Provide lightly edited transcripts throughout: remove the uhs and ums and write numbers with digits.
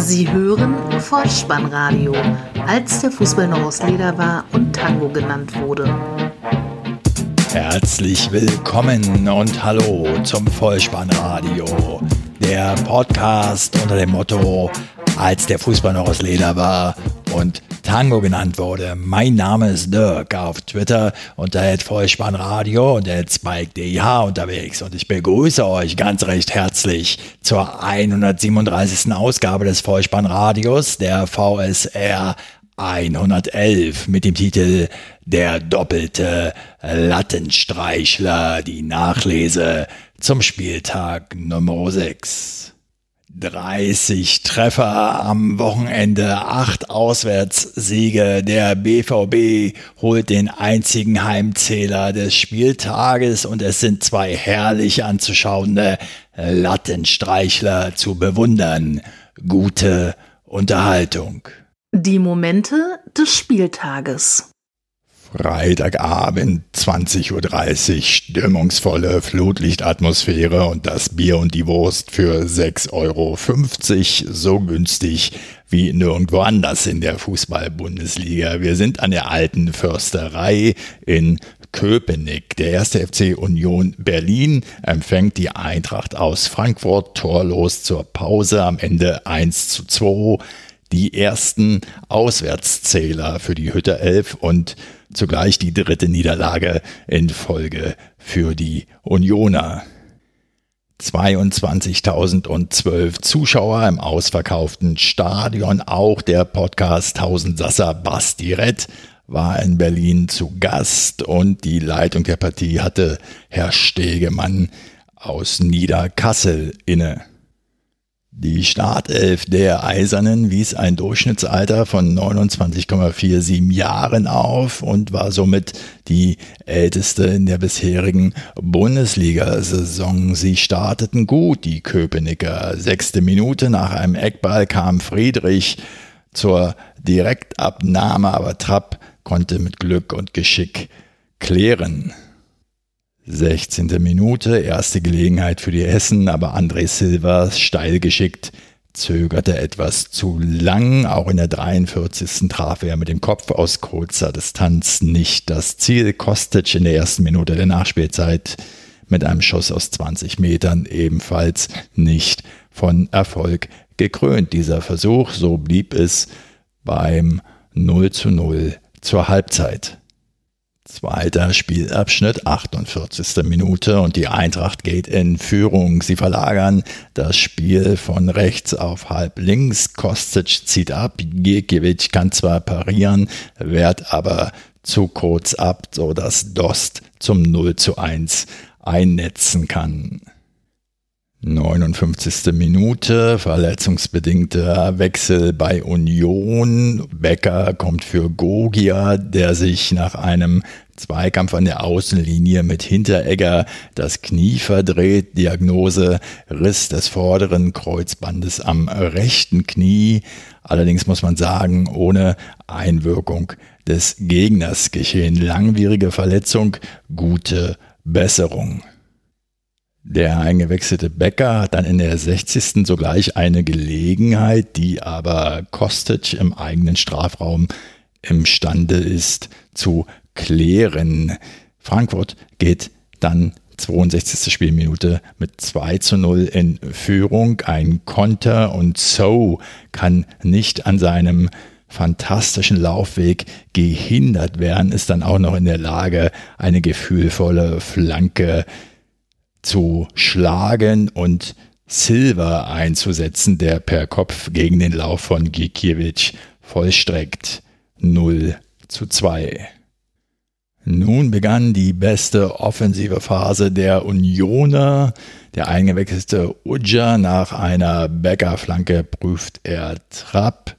Sie hören Vollspannradio, als der Fußball noch aus Leder war und Tango genannt wurde. Herzlich willkommen und hallo zum Vollspannradio, der Podcast unter dem Motto, als der Fußball noch aus Leder war und Tango genannt wurde. Mein Name ist Dirk, auf Twitter unter @vollspannradio und @Spike.deh unterwegs, und ich begrüße euch ganz recht herzlich zur 137. Ausgabe des Vollspannradios, der VSR 111 mit dem Titel Der doppelte Lattenstreichler, die Nachlese zum Spieltag Nummer 6. 30 Treffer am Wochenende, 8 Auswärtssiege. Der BVB holt den einzigen Heimzähler des Spieltages und es sind 2 herrlich anzuschauende Lattenstreichler zu bewundern. Gute Unterhaltung. Die Momente des Spieltages. Freitagabend, 20.30 Uhr, stimmungsvolle Flutlichtatmosphäre und das Bier und die Wurst für 6,50 €, so günstig wie nirgendwo anders in der Fußball-Bundesliga. Wir sind an der alten Försterei in Köpenick. Der erste FC Union Berlin empfängt die Eintracht aus Frankfurt torlos zur Pause, am Ende 1:2. Die ersten Auswärtszähler für die Hütter 11 und zugleich die dritte Niederlage in Folge für die Unioner. 22.012 Zuschauer im ausverkauften Stadion. Auch der Podcast Tausendsasser Basti Rett war in Berlin zu Gast und die Leitung der Partie hatte Herr Stegemann aus Niederkassel inne. Die Startelf der Eisernen wies ein Durchschnittsalter von 29,47 Jahren auf und war somit die älteste in der bisherigen Bundesliga-Saison. Sie starteten gut, die Köpenicker. 6. Minute, nach einem Eckball kam Friedrich zur Direktabnahme, aber Trapp konnte mit Glück und Geschick klären. 16. Minute, erste Gelegenheit für die Hessen, aber André Silva, steil geschickt, zögerte etwas zu lang. Auch in der 43. traf er mit dem Kopf aus kurzer Distanz nicht das Ziel. Kostic in der ersten Minute der Nachspielzeit mit einem Schuss aus 20 Metern ebenfalls nicht von Erfolg gekrönt. Dieser Versuch, so blieb es beim 0:0 zur Halbzeit. Zweiter Spielabschnitt, 48. Minute, und die Eintracht geht in Führung. Sie verlagern das Spiel von rechts auf halb links. Kostic zieht ab, Jekiewicz kann zwar parieren, wehrt aber zu kurz ab, sodass Dost zum 0:1 einnetzen kann. 59. Minute, verletzungsbedingter Wechsel bei Union. Becker kommt für Gogia, der sich nach einem Zweikampf an der Außenlinie mit Hinteregger das Knie verdreht. Diagnose: Riss des vorderen Kreuzbandes am rechten Knie. Allerdings muss man sagen, ohne Einwirkung des Gegners geschehen. Langwierige Verletzung, gute Besserung. Der eingewechselte Becker hat dann in der 60. sogleich eine Gelegenheit, die aber Kostic im eigenen Strafraum imstande ist zu klären. Frankfurt geht dann 62. Spielminute mit 2:0 in Führung. Ein Konter und So kann nicht an seinem fantastischen Laufweg gehindert werden, ist dann auch noch in der Lage, eine gefühlvolle Flanke zu schlagen und Silva einzusetzen, der per Kopf gegen den Lauf von Gikiewicz vollstreckt. 0:2. Nun begann die beste offensive Phase der Unioner. Der eingewechselte Udja, nach einer Becker-Flanke prüft er Trapp.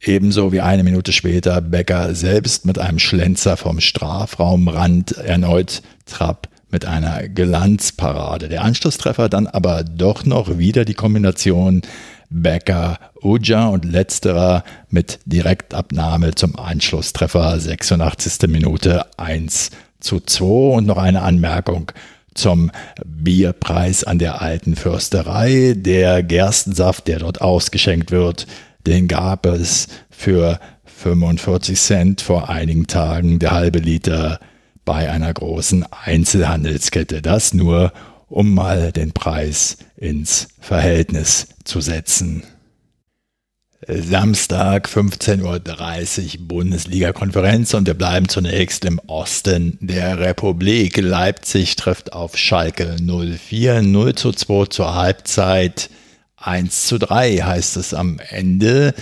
Ebenso wie eine Minute später Becker selbst mit einem Schlenzer vom Strafraumrand, erneut Trapp mit einer Glanzparade. Der Anschlusstreffer dann aber doch noch wieder die Kombination Becker-Udja und letzterer mit Direktabnahme zum Anschlusstreffer. 86. Minute, 1:2, und noch eine Anmerkung zum Bierpreis an der alten Försterei. Der Gerstensaft, der dort ausgeschenkt wird, den gab es für 45 Cent vor einigen Tagen, der halbe Liter bei einer großen Einzelhandelskette. Das nur, um mal den Preis ins Verhältnis zu setzen. Samstag 15.30 Uhr Bundesliga-Konferenz und wir bleiben zunächst im Osten der Republik. Leipzig trifft auf Schalke 04, 0:2 zur Halbzeit, 1:3 heißt es am Ende.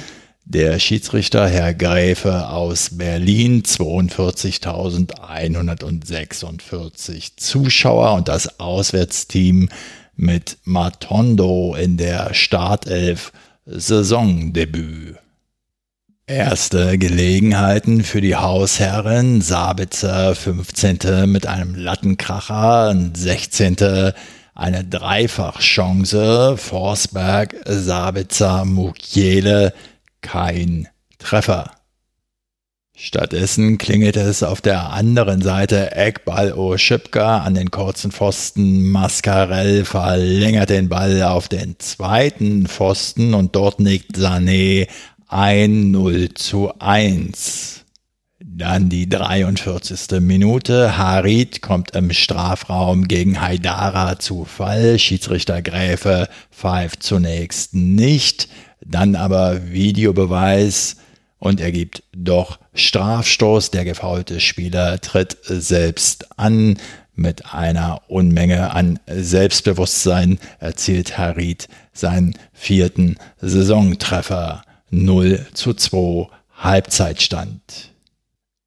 Der Schiedsrichter Herr Gräfe aus Berlin, 42.146 Zuschauer und das Auswärtsteam mit Matondo in der Startelf. Saisondebüt. Erste Gelegenheiten für die Hausherren. Sabitzer 15. mit einem Lattenkracher, 16. eine Dreifachchance. Forsberg, Sabitzer, Mukiele, kein Treffer. Stattdessen klingelt es auf der anderen Seite. Eckball Oschipka an den kurzen Pfosten. Mascarell verlängert den Ball auf den zweiten Pfosten und dort nickt Sané ein 0:1. Dann die 43. Minute. Harit kommt im Strafraum gegen Haidara zu Fall. Schiedsrichter Gräfe pfeift zunächst nicht, dann aber Videobeweis. Und er gibt doch Strafstoß. Der gefaulte Spieler tritt selbst an. Mit einer Unmenge an Selbstbewusstsein erzielt Harit seinen 4. Saisontreffer. 0:2 Halbzeitstand.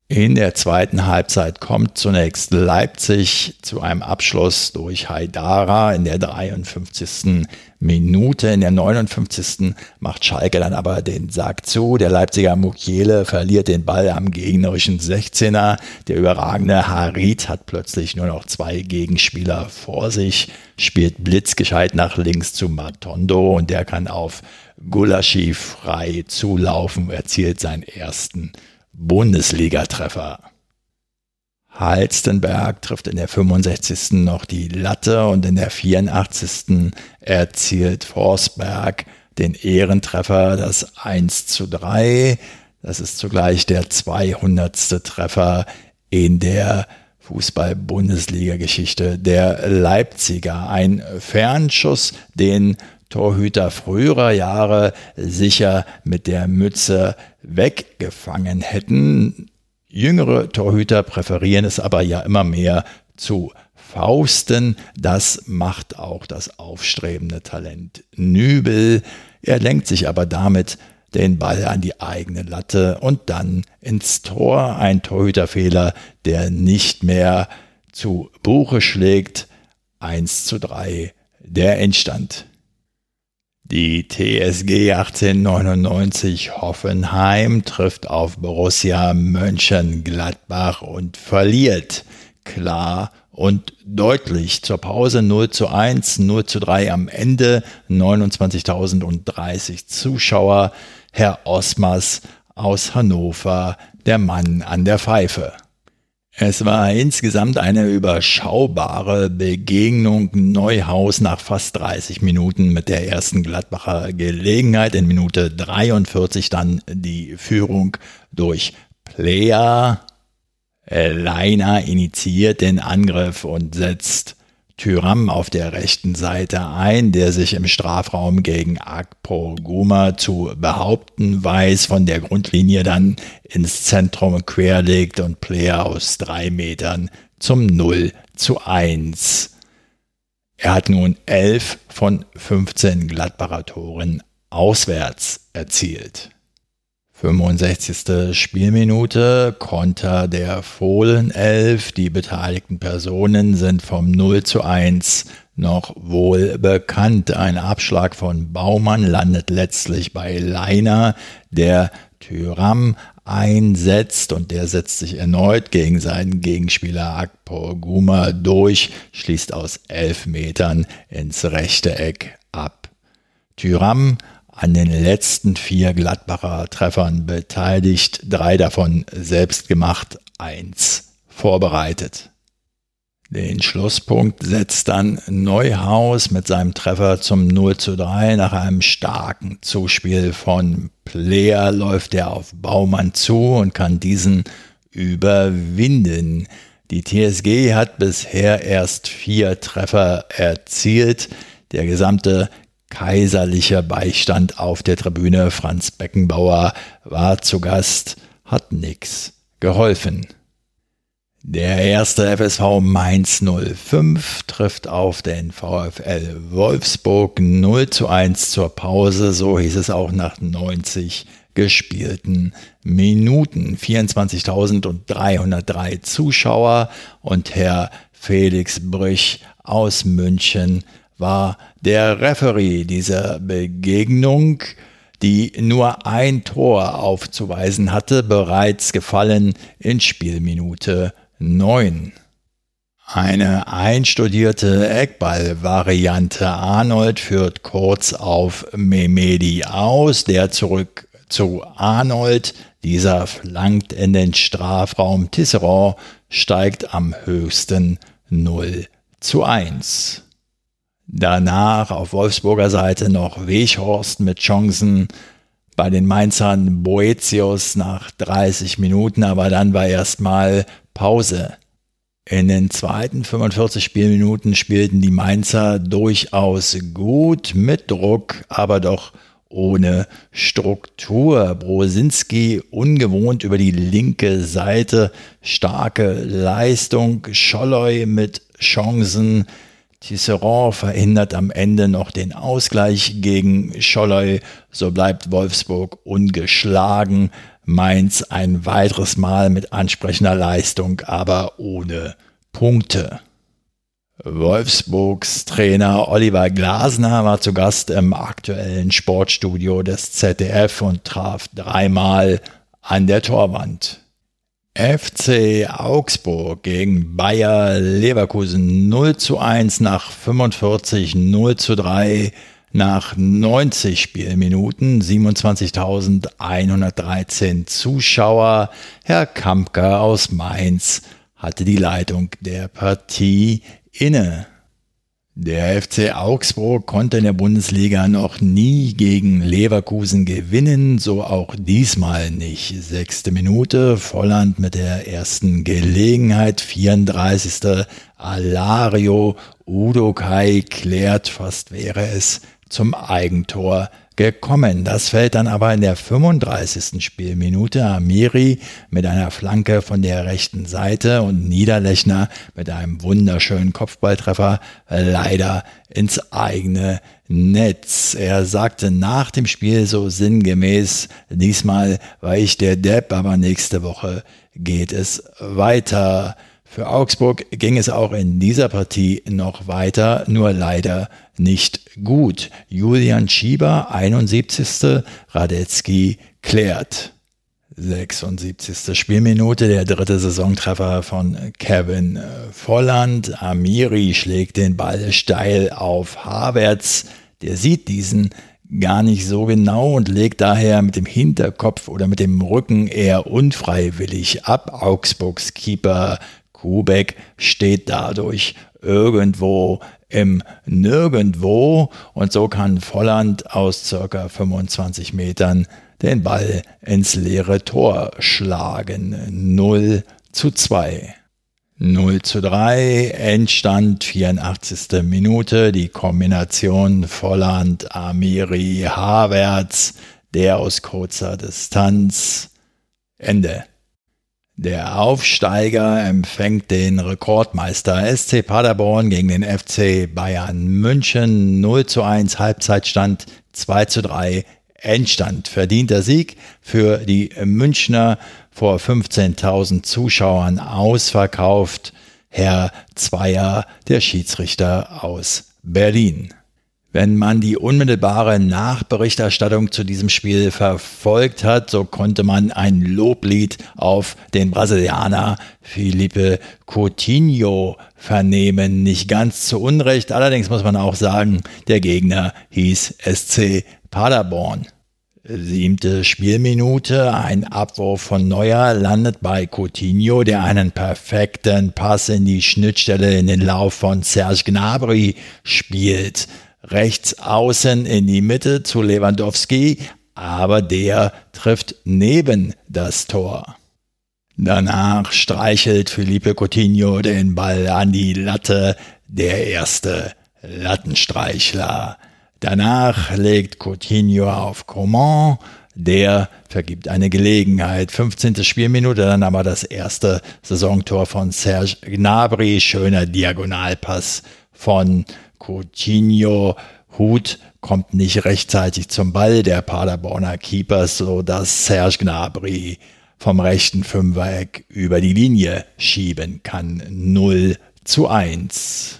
In der zweiten Halbzeit kommt zunächst Leipzig zu einem Abschluss durch Haidara in der 53. Minute. In der 59. macht Schalke dann aber den Sack zu. Der Leipziger Mukiele verliert den Ball am gegnerischen 16er. Der überragende Harit hat plötzlich nur noch 2 Gegenspieler vor sich, spielt blitzgescheit nach links zu Matondo und der kann auf Gulaschi frei zulaufen, erzielt seinen ersten Bundesliga-Treffer. Halstenberg trifft in der 65. noch die Latte und in der 84. erzielt Forsberg den Ehrentreffer, das 1:3. Das ist zugleich der 200. Treffer in der Fußball-Bundesliga-Geschichte der Leipziger. Ein Fernschuss, den Torhüter früherer Jahre sicher mit der Mütze weggefangen hätten. Jüngere Torhüter präferieren es aber ja immer mehr zu fausten. Das macht auch das aufstrebende Talent Nübel. Er lenkt sich aber damit den Ball an die eigene Latte und dann ins Tor. Ein Torhüterfehler, der nicht mehr zu Buche schlägt. 1:3 der Endstand. Die TSG 1899 Hoffenheim trifft auf Borussia Mönchengladbach und verliert klar und deutlich. Zur Pause 0:1, 0:3 am Ende, 29.030 Zuschauer. Herr Osmers aus Hannover, der Mann an der Pfeife. Es war insgesamt eine überschaubare Begegnung. Neuhaus nach fast 30 Minuten mit der ersten Gladbacher Gelegenheit. In Minute 43 dann die Führung durch Player. Leiner initiiert den Angriff und setzt Thuram auf der rechten Seite ein, der sich im Strafraum gegen Akpoguma zu behaupten weiß, von der Grundlinie dann ins Zentrum querlegt und Player aus 3 Metern zum 0:1. Er hat nun 11 von 15 Gladbacher Toren auswärts erzielt. 65. Spielminute, Konter der Fohlenelf. Die beteiligten Personen sind vom 0:1 noch wohl bekannt. Ein Abschlag von Baumann landet letztlich bei Leiner, der Thuram einsetzt und der setzt sich erneut gegen seinen Gegenspieler Akpoguma durch, schließt aus 11 Metern ins rechte Eck ab. Thuram an den letzten 4 Gladbacher Treffern beteiligt, 3 davon selbst gemacht, 1 vorbereitet. Den Schlusspunkt setzt dann Neuhaus mit seinem Treffer zum 0:3. Nach einem starken Zuspiel von Player läuft er auf Baumann zu und kann diesen überwinden. Die TSG hat bisher erst 4 Treffer erzielt. Der gesamte kaiserliche Beistand auf der Tribüne, Franz Beckenbauer, war zu Gast, hat nichts geholfen. Der erste FSV Mainz 05 trifft auf den VfL Wolfsburg 0:1 zur Pause, so hieß es auch nach 90 gespielten Minuten. 24.303 Zuschauer und Herr Felix Brüch aus München war der Referee dieser Begegnung, die nur ein Tor aufzuweisen hatte, bereits gefallen in Spielminute 9. Eine einstudierte Eckball-Variante. Arnold führt kurz auf Mehmedi aus, der zurück zu Arnold. Dieser flankt in den Strafraum. Tisserand steigt am höchsten 0:1. Danach auf Wolfsburger Seite noch Weghorst mit Chancen, bei den Mainzern Boetius nach 30 Minuten, aber dann war erstmal Pause. In den zweiten 45 Spielminuten spielten die Mainzer durchaus gut, mit Druck, aber doch ohne Struktur. Brosinski ungewohnt über die linke Seite, starke Leistung, Scholloi mit Chancen, Tisserand verhindert am Ende noch den Ausgleich gegen Scholloi. So bleibt Wolfsburg ungeschlagen. Mainz ein weiteres Mal mit ansprechender Leistung, aber ohne Punkte. Wolfsburgs Trainer Oliver Glasner war zu Gast im aktuellen Sportstudio des ZDF und traf 3-mal an der Torwand. FC Augsburg gegen Bayer Leverkusen 0:1 nach 45, 0:3 nach 90 Spielminuten, 27.113 Zuschauer. Herr Kampker aus Mainz hatte die Leitung der Partie inne. Der FC Augsburg konnte in der Bundesliga noch nie gegen Leverkusen gewinnen, so auch diesmal nicht. 6. Minute, Volland mit der ersten Gelegenheit, 34. Alario, Udo Kai klärt, fast wäre es zum Eigentor gekommen. Das fällt dann aber in der 35. Spielminute. Amiri mit einer Flanke von der rechten Seite und Niederlechner mit einem wunderschönen Kopfballtreffer leider ins eigene Netz. Er sagte nach dem Spiel so sinngemäß: Diesmal war ich der Depp, aber nächste Woche geht es weiter. Für Augsburg ging es auch in dieser Partie noch weiter, nur leider nicht gut. Julian Schieber, 71. Radetzky klärt. 76. Spielminute, der dritte Saisontreffer von Kevin Volland. Amiri schlägt den Ball steil auf Havertz. Der sieht diesen gar nicht so genau und legt daher mit dem Hinterkopf oder mit dem Rücken eher unfreiwillig ab. Augsburgs Keeper Kubek steht dadurch irgendwo im Nirgendwo und so kann Volland aus ca. 25 Metern den Ball ins leere Tor schlagen. 0:2. 0:3, Endstand 84. Minute, die Kombination Volland, Amiri, Havertz, der aus kurzer Distanz, Ende. Der Aufsteiger empfängt den Rekordmeister SC Paderborn gegen den FC Bayern München. 0:1 Halbzeitstand, 2:3 Endstand. Verdienter Sieg für die Münchner, vor 15.000 Zuschauern ausverkauft. Herr Zweier, der Schiedsrichter aus Berlin. Wenn man die unmittelbare Nachberichterstattung zu diesem Spiel verfolgt hat, so konnte man ein Loblied auf den Brasilianer Felipe Coutinho vernehmen. Nicht ganz zu Unrecht, allerdings muss man auch sagen, der Gegner hieß SC Paderborn. 7. Spielminute, ein Abwurf von Neuer landet bei Coutinho, der einen perfekten Pass in die Schnittstelle in den Lauf von Serge Gnabry spielt. Rechts außen in die Mitte zu Lewandowski, aber der trifft neben das Tor. Danach streichelt Felipe Coutinho den Ball an die Latte, der erste Lattenstreichler. Danach legt Coutinho auf Coman, der vergibt eine Gelegenheit. 15. Spielminute, dann aber das erste Saisontor von Serge Gnabry. Schöner Diagonalpass von Coutinho. Huth kommt nicht rechtzeitig zum Ball der Paderborner Keepers, sodass Serge Gnabry vom rechten Fünfereck über die Linie schieben kann. 0:1.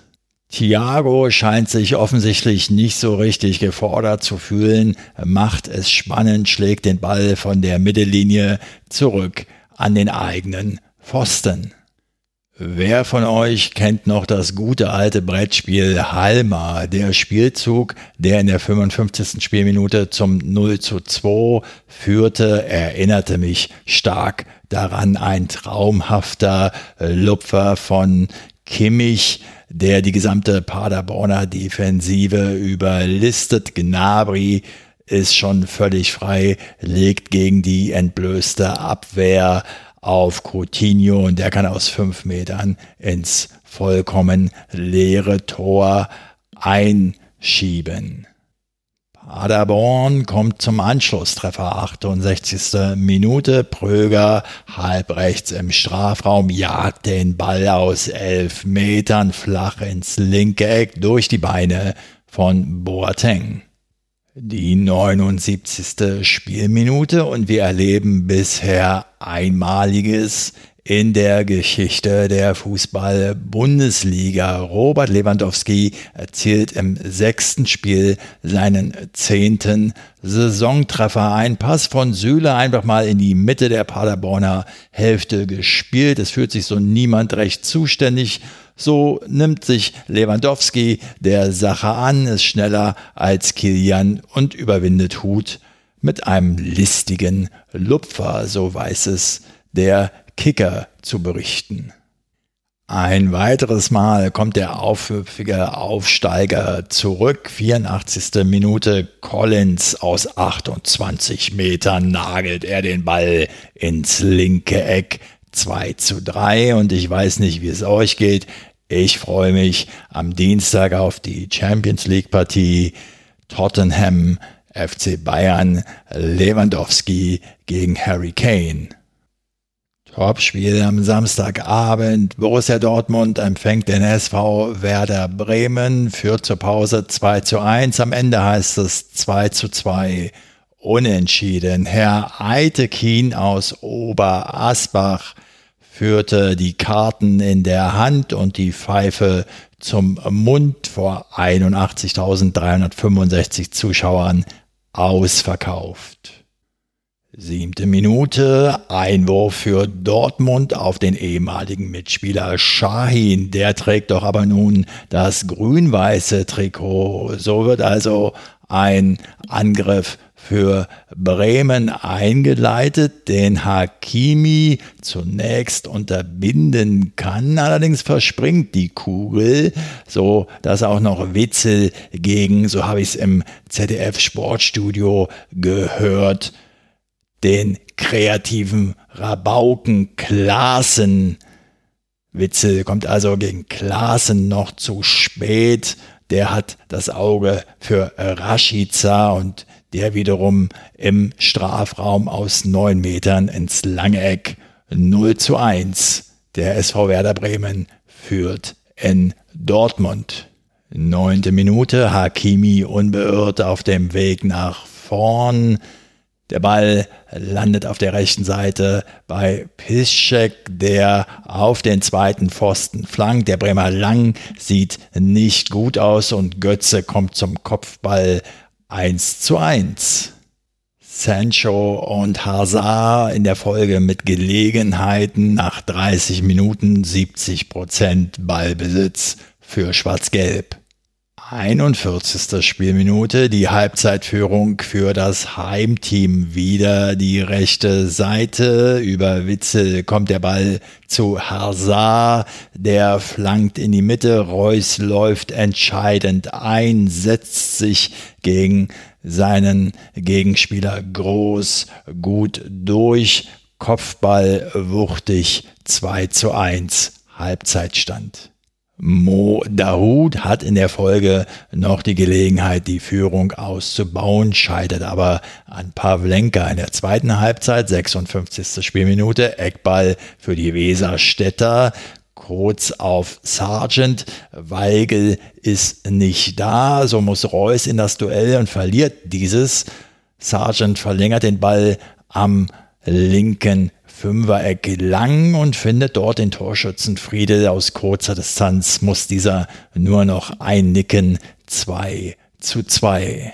Thiago scheint sich offensichtlich nicht so richtig gefordert zu fühlen, macht es spannend, schlägt den Ball von der Mittellinie zurück an den eigenen Pfosten. Wer von euch kennt noch das gute alte Brettspiel Halma? Der Spielzug, der in der 55. Spielminute zum 0:2 führte, erinnerte mich stark daran. Ein traumhafter Lupfer von Kimmich, der die gesamte Paderborner Defensive überlistet. Gnabry ist schon völlig frei, legt gegen die entblößte Abwehr auf Coutinho und der kann aus 5 Metern ins vollkommen leere Tor einschieben. Paderborn kommt zum Anschlusstreffer, 68. Minute, Pröger halb rechts im Strafraum, jagt den Ball aus 11 Metern flach ins linke Eck durch die Beine von Boateng. Die 79. Spielminute und wir erleben bisher Einmaliges in der Geschichte der Fußball-Bundesliga. Robert Lewandowski erzielt im 6. Spiel seinen 10. Saisontreffer. Ein Pass von Süle einfach mal in die Mitte der Paderborner Hälfte gespielt. Es fühlt sich so niemand recht zuständig. So nimmt sich Lewandowski der Sache an, ist schneller als Kilian und überwindet Huth mit einem listigen Lupfer. So weiß es der Kicker zu berichten. Ein weiteres Mal kommt der aufhüpfige Aufsteiger zurück. 84. Minute, Collins aus 28 Metern nagelt er den Ball ins linke Eck. 2:3 und ich weiß nicht, wie es euch geht. Ich freue mich am Dienstag auf die Champions League Partie Tottenham, FC Bayern, Lewandowski gegen Harry Kane. Topspiel am Samstagabend. Borussia Dortmund empfängt den SV Werder Bremen, führt zur Pause 2:1. Am Ende heißt es 2:2. Unentschieden. Herr Eitekin aus Oberasbach führte die Karten in der Hand und die Pfeife zum Mund vor 81.365 Zuschauern ausverkauft. 7. Minute, Einwurf für Dortmund auf den ehemaligen Mitspieler Şahin. Der trägt doch aber nun das grün-weiße Trikot. So wird also ein Angriff für Bremen eingeleitet, den Hakimi zunächst unterbinden kann. Allerdings verspringt die Kugel, so dass auch noch Witzel gegen, so habe ich es im ZDF-Sportstudio gehört, den kreativen Rabauken Klaassen. Witzel kommt also gegen Klaassen noch zu spät. Der hat das Auge für Rashica und der wiederum im Strafraum aus 9 Metern ins lange Eck. 0:1. Der SV Werder Bremen führt in Dortmund. 9. Minute, Hakimi unbeirrt auf dem Weg nach vorn. Der Ball landet auf der rechten Seite bei Piszczek, der auf den zweiten Pfosten flankt. Der Bremer Lang sieht nicht gut aus und Götze kommt zum Kopfball. 1:1. Sancho und Hazard in der Folge mit Gelegenheiten nach 30 Minuten 70% Ballbesitz für Schwarz-Gelb. 41. Spielminute, die Halbzeitführung für das Heimteam. Wieder die rechte Seite, über Witzel kommt der Ball zu Hazard, der flankt in die Mitte, Reus läuft entscheidend ein, setzt sich gegen seinen Gegenspieler Groß gut durch, Kopfball wuchtig, 2:1 Halbzeitstand. Mo Dahoud hat in der Folge noch die Gelegenheit, die Führung auszubauen, scheitert aber an Pavlenka in der zweiten Halbzeit, 56. Spielminute, Eckball für die Weserstädter, kurz auf Sargent, Weigel ist nicht da, so muss Reus in das Duell und verliert dieses. Sargent verlängert den Ball am linken Fünfer-Eck lang und findet dort den Torschützen Friedel. Aus kurzer Distanz muss dieser nur noch einnicken, 2:2.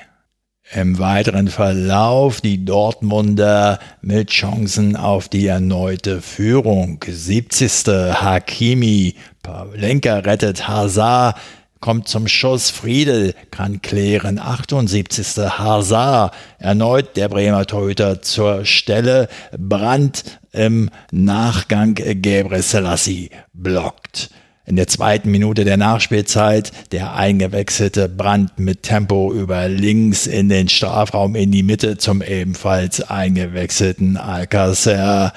Im weiteren Verlauf die Dortmunder mit Chancen auf die erneute Führung. 70. Hakimi, Pavlenka rettet Hazard, kommt zum Schuss, Friedel kann klären, 78. Hazard, erneut der Bremer Torhüter zur Stelle, Brandt im Nachgang, Gebreselassie blockt. In der zweiten Minute der Nachspielzeit der eingewechselte Brandt mit Tempo über links in den Strafraum, in die Mitte zum ebenfalls eingewechselten Alcácer,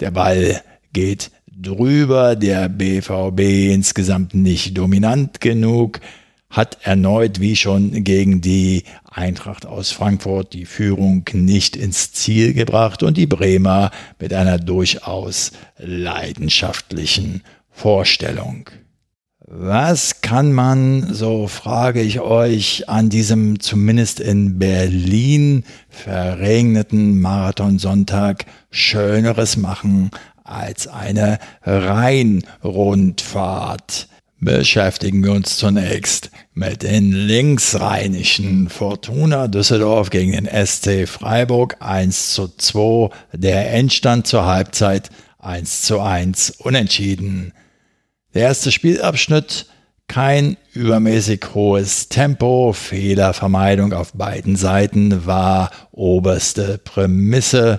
der Ball geht drüber, der BVB insgesamt nicht dominant genug, hat erneut wie schon gegen die Eintracht aus Frankfurt die Führung nicht ins Ziel gebracht und die Bremer mit einer durchaus leidenschaftlichen Vorstellung. Was kann man, so frage ich euch, an diesem zumindest in Berlin verregneten Marathonsonntag Schöneres machen als eine Rheinrundfahrt? Beschäftigen wir uns zunächst mit den linksrheinischen. Fortuna Düsseldorf gegen den SC Freiburg 1:2, der Endstand zur Halbzeit 1:1 unentschieden. Der erste Spielabschnitt, kein übermäßig hohes Tempo, Fehlervermeidung auf beiden Seiten war oberste Prämisse.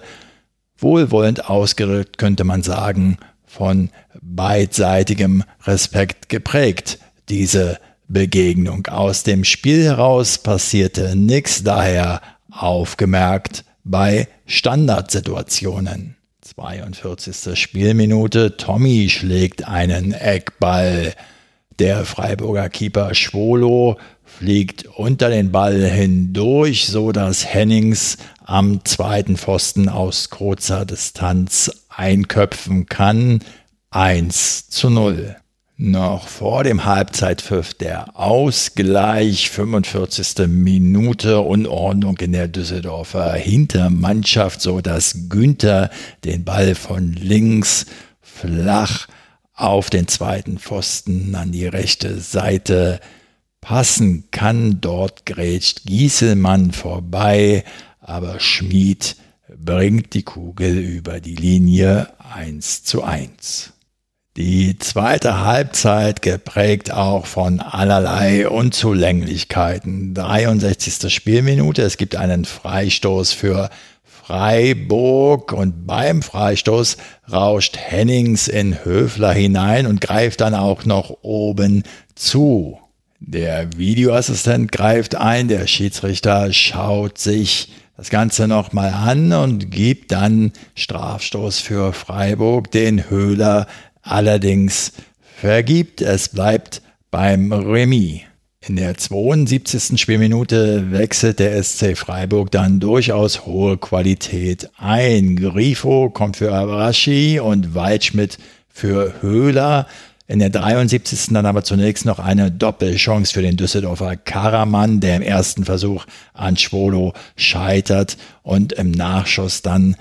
Wohlwollend ausgedrückt könnte man sagen, von beidseitigem Respekt geprägt, diese Begegnung. Aus dem Spiel heraus passierte nichts, daher aufgemerkt bei Standardsituationen. 42. Spielminute, Tommy schlägt einen Eckball. Der Freiburger Keeper Schwolo fliegt unter den Ball hindurch, so dass Hennings am zweiten Pfosten aus kurzer Distanz einköpfen kann. 1:0. Noch vor dem Halbzeitpfiff der Ausgleich, 45. Minute, Unordnung in der Düsseldorfer Hintermannschaft, so dass Günther den Ball von links flach auf den zweiten Pfosten an die rechte Seite passen kann. Dort grätscht Gieselmann vorbei, aber Schmid bringt die Kugel über die Linie, 1:1. Die zweite Halbzeit geprägt auch von allerlei Unzulänglichkeiten. 63. Spielminute, es gibt einen Freistoß für Freiburg und beim Freistoß rauscht Hennings in Höfler hinein und greift dann auch noch oben zu. Der Videoassistent greift ein, der Schiedsrichter schaut sich das Ganze nochmal an und gibt dann Strafstoß für Freiburg, den Höhler allerdings vergibt. Es bleibt beim Remis. In der 72. Spielminute wechselt der SC Freiburg dann durchaus hohe Qualität ein. Grifo kommt für Abraschi und Waldschmidt für Höhler. In der 73. dann aber zunächst noch eine Doppelchance für den Düsseldorfer Karaman, der im ersten Versuch an Schwolo scheitert und im Nachschuss dann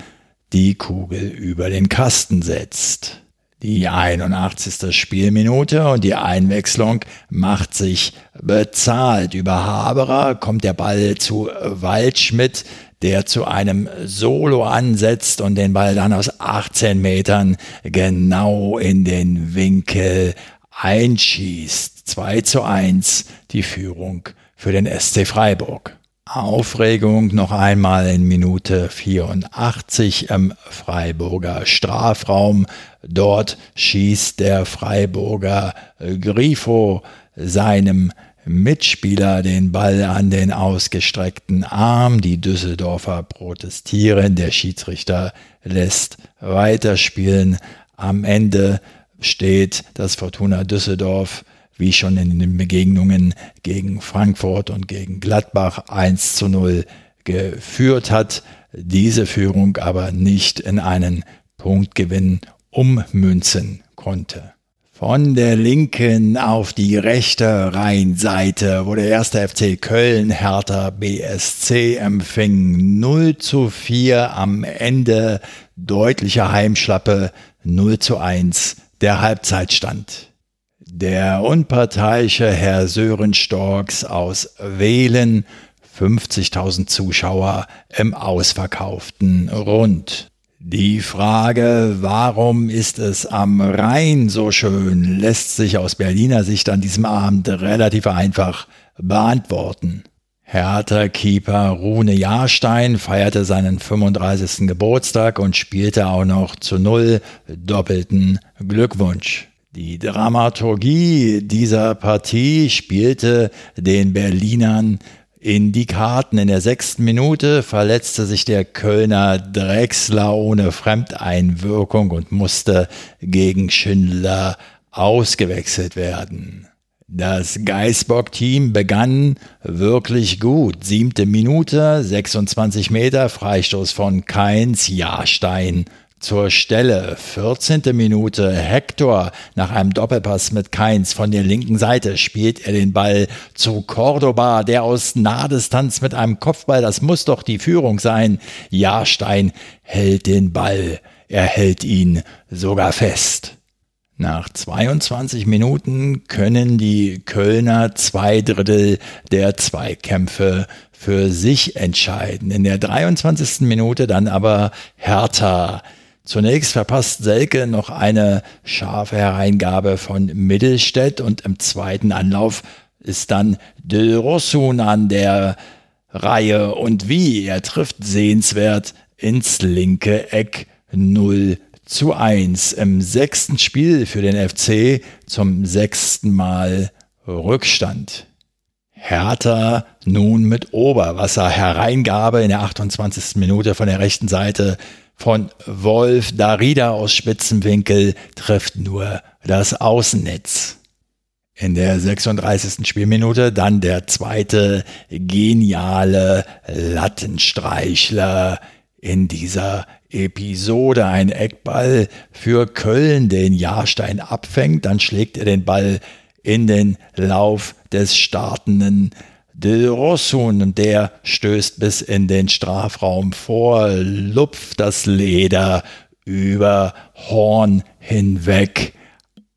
die Kugel über den Kasten setzt. Die 81. Spielminute und die Einwechslung macht sich bezahlt. Über Haberer kommt der Ball zu Waldschmidt, der zu einem Solo ansetzt und den Ball dann aus 18 Metern genau in den Winkel einschießt. 2:1 die Führung für den SC Freiburg. Aufregung noch einmal in Minute 84 im Freiburger Strafraum. Dort schießt der Freiburger Grifo seinem Mitspieler den Ball an den ausgestreckten Arm. Die Düsseldorfer protestieren. Der Schiedsrichter lässt weiterspielen. Am Ende steht das Fortuna Düsseldorf, wie schon in den Begegnungen gegen Frankfurt und gegen Gladbach, 1:0 geführt hat. Diese Führung aber nicht in einen Punktgewinn ummünzen konnte. Von der linken auf die rechte Rheinseite, wo der erste FC Köln Hertha BSC empfing, 0:4 am Ende, deutliche Heimschlappe, 0:1 der Halbzeitstand. Der unparteiische Herr Sören Storcks aus Wehlen, 50.000 Zuschauer im ausverkauften Rund. Die Frage, warum ist es am Rhein so schön, lässt sich aus Berliner Sicht an diesem Abend relativ einfach beantworten. Hertha-Keeper Rune Jahrstein feierte seinen 35. Geburtstag und spielte auch noch zu 0. Doppelten Glückwunsch. Die Dramaturgie dieser Partie spielte den Berlinern in die Karten. In der 6. Minute verletzte sich der Kölner Drechsler ohne Fremdeinwirkung und musste gegen Schindler ausgewechselt werden. Das Geißbock-Team begann wirklich gut. 7. Minute, 26 Meter, Freistoß von Kainz, Jahrstein zur Stelle. 14. Minute, Hector nach einem Doppelpass mit Kainz von der linken Seite spielt er den Ball zu Cordoba, der aus Nahdistanz mit einem Kopfball, das muss doch die Führung sein. Jahrstein hält den Ball, er hält ihn sogar fest. Nach 22 Minuten können die Kölner 2/3 der Zweikämpfe für sich entscheiden. In der 23. Minute dann aber Hertha. Zunächst verpasst Selke noch eine scharfe Hereingabe von Mittelstädt und im zweiten Anlauf ist dann Del Rosun an der Reihe und wie, er trifft sehenswert ins linke Eck, 0:1 im 6. Spiel für den FC, zum 6. Mal Rückstand. Hertha nun mit Oberwasser, Hereingabe in der 28. Minute von der rechten Seite von Wolf. Darida aus Spitzenwinkel trifft nur das Außennetz. In der 36. Spielminute dann der zweite geniale Lattenstreichler in dieser Episode. Ein Eckball für Köln, den Jahrstein abfängt, dann schlägt er den Ball in den Lauf des startenden Del Rosun und der stößt bis in den Strafraum vor, lupft das Leder über Horn hinweg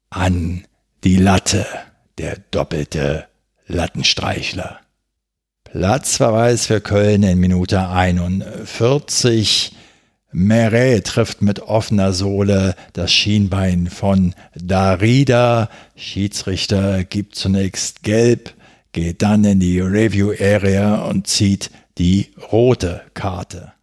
an die Latte, der doppelte Lattenstreichler. Platzverweis für Köln in Minute 41. Meret trifft mit offener Sohle das Schienbein von Darida. Schiedsrichter gibt zunächst gelb, geht dann in die Review Area und zieht die rote Karte.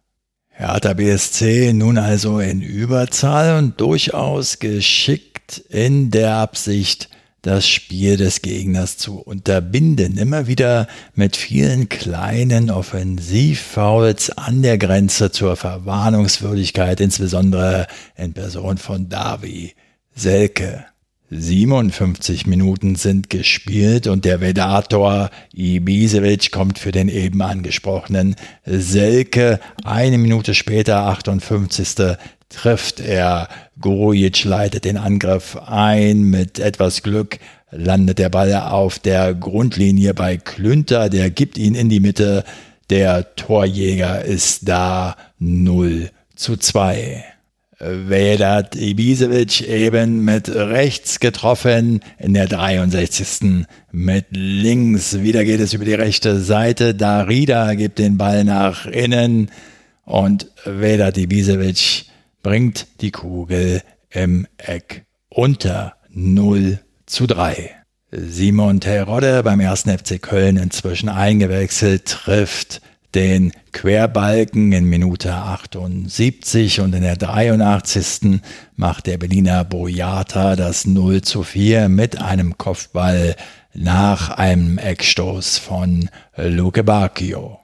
Hertha BSC nun also in Überzahl und durchaus geschickt in der Absicht, das Spiel des Gegners zu unterbinden. Immer wieder mit vielen kleinen Offensivfouls an der Grenze zur Verwarnungswürdigkeit, insbesondere in Person von Davy Selke. 57 Minuten sind gespielt und der Predator Ibisevic kommt für den eben angesprochenen Selke. Eine Minute später, 58. trifft er. Grujic leitet den Angriff ein. Mit etwas Glück landet der Ball auf der Grundlinie bei Klünter. Der gibt ihn in die Mitte. Der Torjäger ist da, 0:2. Vedat Ibisevic eben mit rechts getroffen, in der 63. mit links. Wieder geht es über die rechte Seite. Darida gibt den Ball nach innen und Vedat Ibisevic bringt die Kugel im Eck unter, 0 3:3. Simon Terodde beim 1. FC Köln inzwischen eingewechselt, trifft den Querbalken in Minute 78 und in der 83. macht der Berliner Boyata das 0:4 mit einem Kopfball nach einem Eckstoß von Luke Bacchio.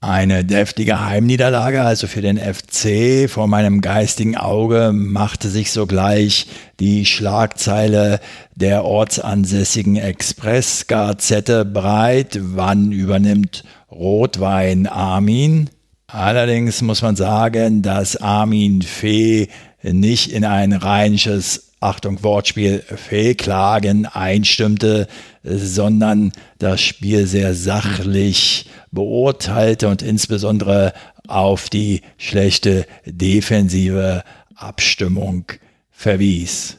Eine deftige Heimniederlage also für den FC. Vor meinem geistigen Auge machte sich sogleich die Schlagzeile der ortsansässigen Express-Gazette breit. Wann übernimmt Rotwein Armin? Allerdings muss man sagen, dass Armin Fee nicht in ein rheinisches, Achtung Wortspiel, Fehlklagen einstimmte, sondern das Spiel sehr sachlich beurteilte und insbesondere auf die schlechte defensive Abstimmung verwies.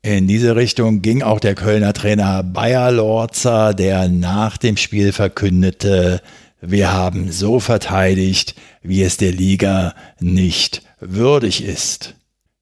In diese Richtung ging auch der Kölner Trainer Bayer Lorzer, der nach dem Spiel verkündete, wir haben so verteidigt, wie es der Liga nicht würdig ist.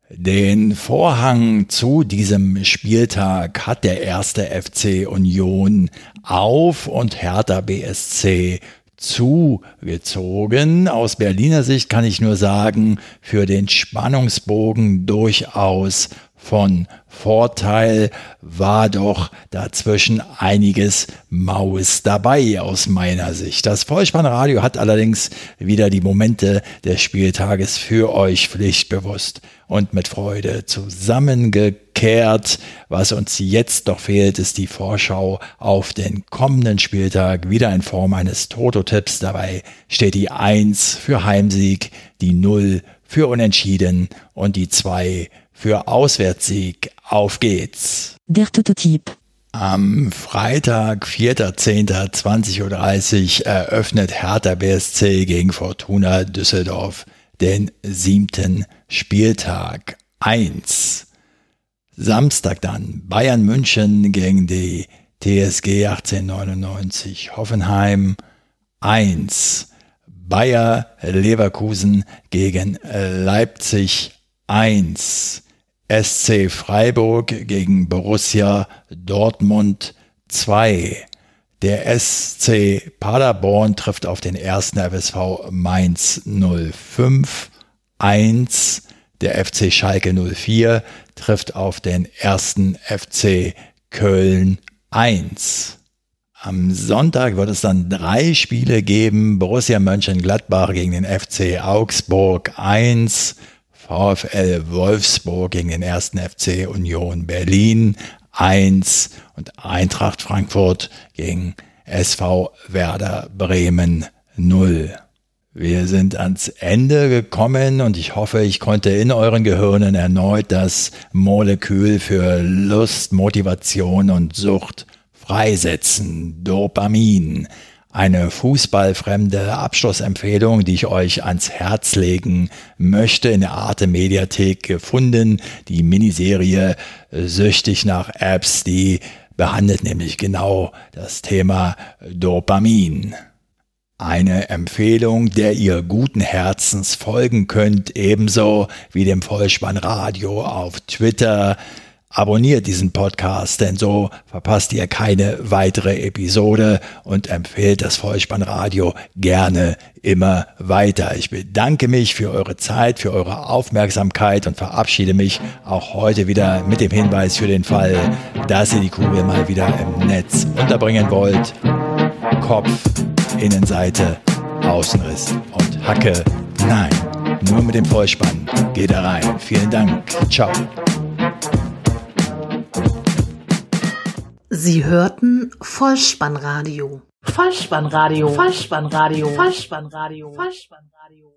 Den Vorhang zu diesem Spieltag hat der 1. FC Union auf und Hertha BSC zugezogen. Aus Berliner Sicht kann ich nur sagen, für den Spannungsbogen durchaus von Vorteil, war doch dazwischen einiges Maues dabei aus meiner Sicht. Das Vollspannradio hat allerdings wieder die Momente des Spieltages für euch pflichtbewusst und mit Freude zusammengekehrt. Was uns jetzt doch fehlt, ist die Vorschau auf den kommenden Spieltag, wieder in Form eines Toto-Tipps. Dabei steht die 1 für Heimsieg, die 0 für Unentschieden und die 2 für Auswärtssieg. Auf geht's. Der Toto-Tipp. Am Freitag, 4.10.20.30 Uhr eröffnet Hertha BSC gegen Fortuna Düsseldorf den 7. Spieltag 1. Samstag dann Bayern München gegen die TSG 1899 Hoffenheim 1. Bayer Leverkusen gegen Leipzig 1. SC Freiburg gegen Borussia Dortmund 2. Der SC Paderborn trifft auf den 1. FSV Mainz 05 1. Der FC Schalke 04 trifft auf den 1. FC Köln 1. Am Sonntag wird es dann 3 Spiele geben. Borussia Mönchengladbach gegen den FC Augsburg 1. VfL Wolfsburg gegen den 1. FC Union Berlin 1 und Eintracht Frankfurt gegen SV Werder Bremen 0. Wir sind ans Ende gekommen und ich hoffe, ich konnte in euren Gehirnen erneut das Molekül für Lust, Motivation und Sucht freisetzen, Dopamin. Eine fußballfremde Abschlussempfehlung, die ich euch ans Herz legen möchte, in der Arte-Mediathek gefunden. Die Miniserie Süchtig nach Apps, die behandelt nämlich genau das Thema Dopamin. Eine Empfehlung, der ihr guten Herzens folgen könnt, ebenso wie dem Vollspannradio auf Twitter. Abonniert diesen Podcast, denn so verpasst ihr keine weitere Episode und empfehlt das Vollspannradio gerne immer weiter. Ich bedanke mich für eure Zeit, für eure Aufmerksamkeit und verabschiede mich auch heute wieder mit dem Hinweis für den Fall, dass ihr die Kugel mal wieder im Netz unterbringen wollt. Kopf, Innenseite, Außenriss und Hacke. Nein, nur mit dem Vollspann. Geht da rein. Vielen Dank. Ciao. Sie hörten Vollspannradio. Vollspannradio. Vollspannradio. Vollspannradio. Vollspannradio. Vollspannradio.